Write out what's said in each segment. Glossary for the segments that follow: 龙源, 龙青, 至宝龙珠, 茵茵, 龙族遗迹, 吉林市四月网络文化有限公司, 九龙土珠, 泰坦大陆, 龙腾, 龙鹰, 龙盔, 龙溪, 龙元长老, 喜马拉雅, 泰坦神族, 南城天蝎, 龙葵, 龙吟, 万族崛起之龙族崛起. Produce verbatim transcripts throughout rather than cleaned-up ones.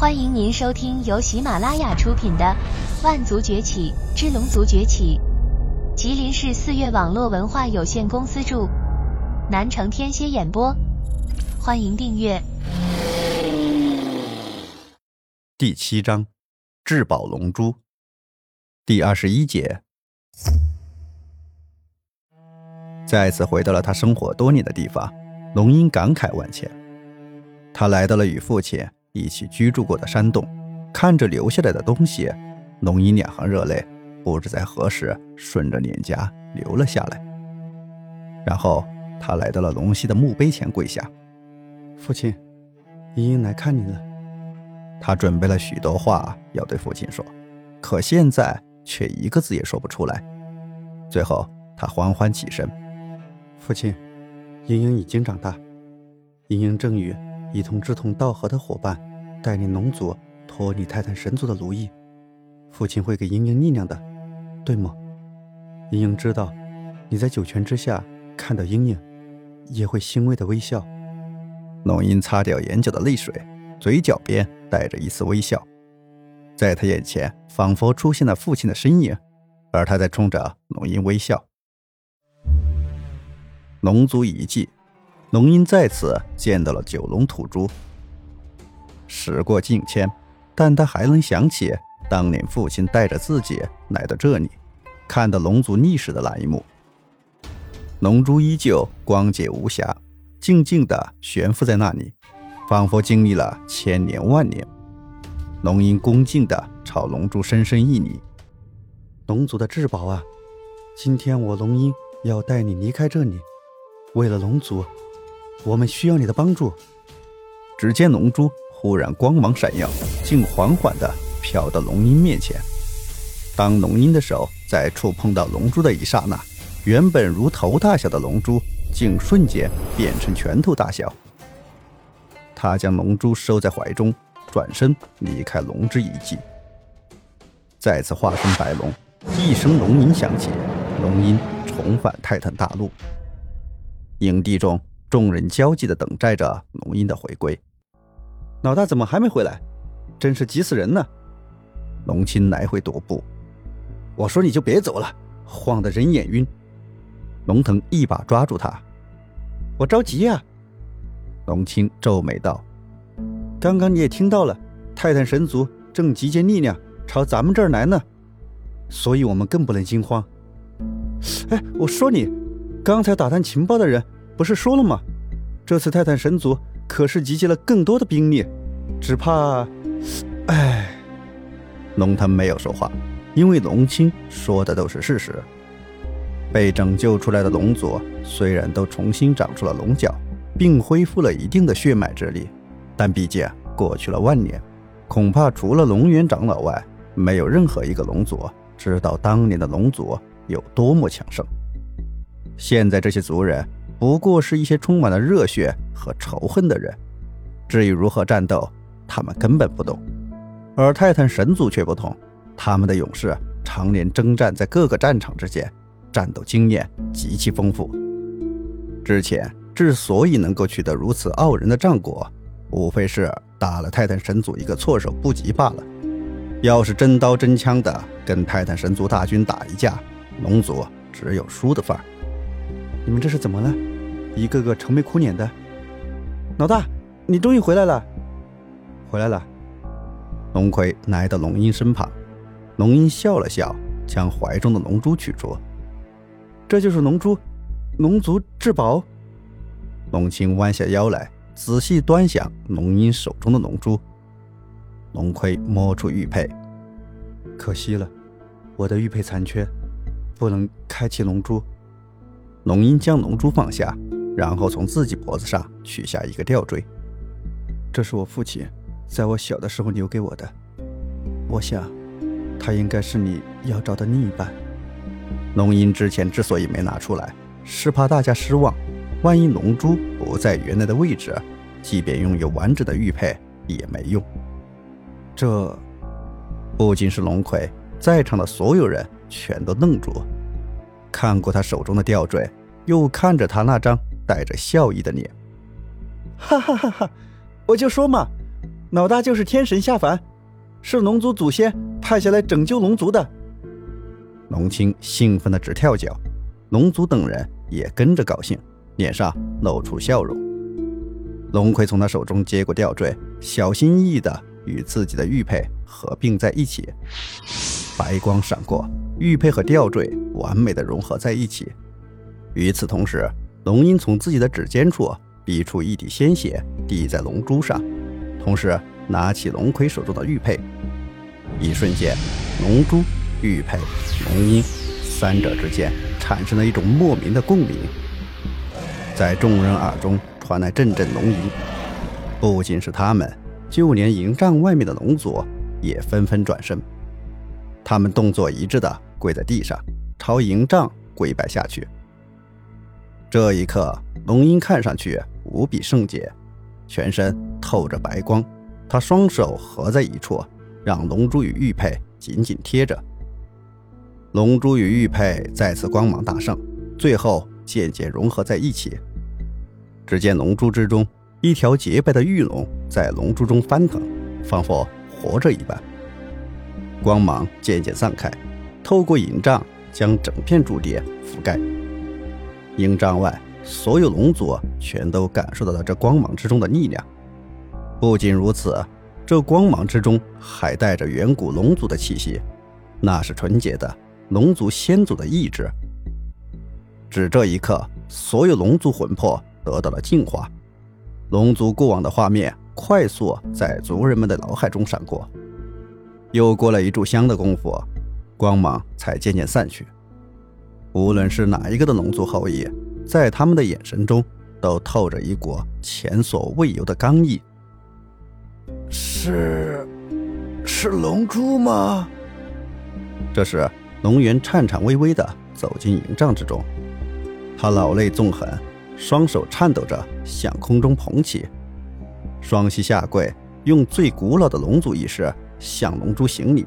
欢迎您收听由喜马拉雅出品的《万族崛起之龙族崛起》，吉林市四月网络文化有限公司著，南城天蝎演播。欢迎订阅。第七章，至宝龙珠，第二十一节。再次回到了他生活多年的地方，龙鹰感慨万千。他来到了与父亲一起居住过的山洞，看着留下来的东西，龙鹰两行热泪不知在何时顺着脸颊流了下来。然后他来到了龙溪的墓碑前跪下，父亲，茵茵来看你了。他准备了许多话要对父亲说，可现在却一个字也说不出来。最后他缓缓起身，父亲，茵茵已经长大，茵茵正与一同志同道合的伙伴带领龙族脱离泰坦神族的奴役，父亲会给茵茵力量的，对吗？茵茵知道你在九泉之下看到茵茵也会欣慰的微笑。龙鹰擦掉眼角的泪水，嘴角边带着一丝微笑。在他眼前仿佛出现了父亲的身影，而他在冲着龙鹰微笑。龙族遗迹，龙鹰再次见到了九龙土珠。时过境迁，但他还能想起当年父亲带着自己来到这里，看到龙族历史的那一幕。龙珠依旧光洁无瑕，静静地悬浮在那里，仿佛经历了千年万年。龙鹰恭敬地朝龙珠深深一礼：“龙族的至宝啊，今天我龙鹰要带你离开这里，为了龙族，我们需要你的帮助。”只见龙珠忽然光芒闪耀，竟缓缓地飘到龙鹰面前。当龙鹰的手在触碰到龙珠的一刹那，原本如头大小的龙珠竟瞬间变成拳头大小。他将龙珠收在怀中，转身离开龙之遗迹，再次化身白龙。一声龙吟响起，龙鹰重返泰坦大陆。营地中，众人焦急地等待着龙鹰的回归。老大怎么还没回来？真是急死人呢！龙青来回踱步，我说你就别走了，晃得人眼晕。龙腾一把抓住他，我着急呀、啊！龙青皱眉道：“刚刚你也听到了，泰坦神族正集结力量朝咱们这儿来呢，所以我们更不能惊慌。”哎，我说你，刚才打探情报的人不是说了吗？这次泰坦神族可是集结了更多的兵力，只怕……哎，龙腾没有说话，因为龙青说的都是事实。被拯救出来的龙族虽然都重新长出了龙角，并恢复了一定的血脉之力，但毕竟过去了万年，恐怕除了龙元长老外，没有任何一个龙族知道当年的龙族有多么强盛。现在这些族人不过是一些充满了热血和仇恨的人，至于如何战斗，他们根本不懂。而泰坦神族却不同，他们的勇士常年征战在各个战场之间，战斗经验极其丰富。之前之所以能够取得如此傲人的战果，无非是打了泰坦神族一个措手不及罢了。要是真刀真枪的跟泰坦神族大军打一架，龙族只有输的份儿。你们这是怎么了？一个个愁眉苦脸的。老大，你终于回来了！回来了。龙葵来到龙鹰身旁，龙鹰笑了笑，将怀中的龙珠取出。这就是龙珠，龙族至宝。龙青弯下腰来，仔细端详龙鹰手中的龙珠。龙盔摸出玉佩，可惜了，我的玉佩残缺，不能开启龙珠。龙鹰将龙珠放下，然后从自己脖子上取下一个吊坠。这是我父亲在我小的时候留给我的，我想他应该是你要找的另一半。龙鹰之前之所以没拿出来，是怕大家失望，万一龙珠不在原来的位置，即便拥有完整的玉佩也没用。这不仅是龙葵，在场的所有人全都愣住，看过他手中的吊坠，又看着他那张带着笑意的脸。哈哈哈哈，我就说嘛，老大就是天神下凡，是龙族祖先派下来拯救龙族的。龙青兴奋地直跳脚，龙族等人也跟着高兴，脸上露出笑容。龙葵从他手中接过吊坠，小心翼翼地与自己的玉佩合并在一起。白光闪过，玉佩和吊坠完美地融合在一起。与此同时，龙吟从自己的指尖处逼出一滴鲜血，滴在龙珠上，同时拿起龙葵手中的玉佩。一瞬间，龙珠、玉佩、龙吟三者之间产生了一种莫名的共鸣，在众人耳中传来阵阵龙吟。不仅是他们，就连营帐外面的龙族也纷纷转身，他们动作一致地跪在地上，朝营帐跪拜下去。这一刻，龙吟看上去无比圣洁，全身透着白光，他双手合在一处，让龙珠与玉佩紧紧贴着。龙珠与玉佩再次光芒大盛，最后渐渐融合在一起。只见龙珠之中，一条洁白的玉龙在龙珠中翻腾，仿佛活着一般。光芒渐渐散开，透过营帐将整片珠蝶覆盖。营帐外，所有龙族全都感受到了这光芒之中的力量。不仅如此，这光芒之中还带着远古龙族的气息，那是纯洁的龙族先祖的意志。只这一刻，所有龙族魂魄得到了净化，龙族过往的画面快速在族人们的脑海中闪过。又过了一炷香的功夫，光芒才渐渐散去。无论是哪一个的龙族后裔，在他们的眼神中都透着一股前所未有的刚毅。是是龙珠吗？这时龙源颤颤巍巍地走进营帐之中，他老泪纵横，双手颤抖着向空中捧起，双膝下跪，用最古老的龙族仪式向龙珠行礼。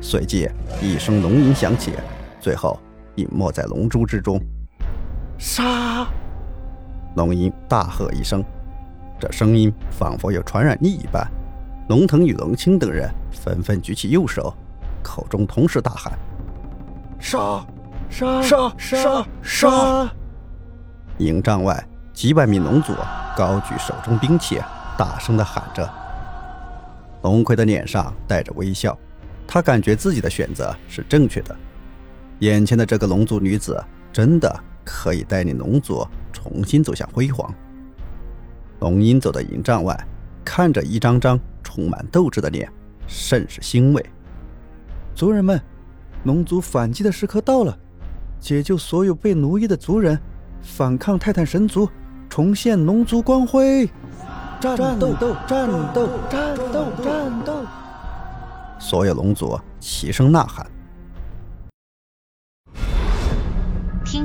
随即一声龙吟响起，最后隐没在龙珠之中。杀！龙吟大喝一声，这声音仿佛有传染力一般。龙腾与龙青等人纷纷举起右手，口中同时大喊：杀！杀！杀！杀！杀！营帐外，几百名龙族高举手中兵器，大声地喊着。龙葵的脸上带着微笑，他感觉自己的选择是正确的。眼前的这个龙族女子真的可以带领龙族重新走向辉煌。龙吟走到营帐外，看着一张张充满斗志的脸，甚是欣慰。族人们，龙族反击的时刻到了，解救所有被奴役的族人，反抗泰坦神族，重现龙族光辉。战斗战斗战斗战斗！所有龙族齐声呐喊。听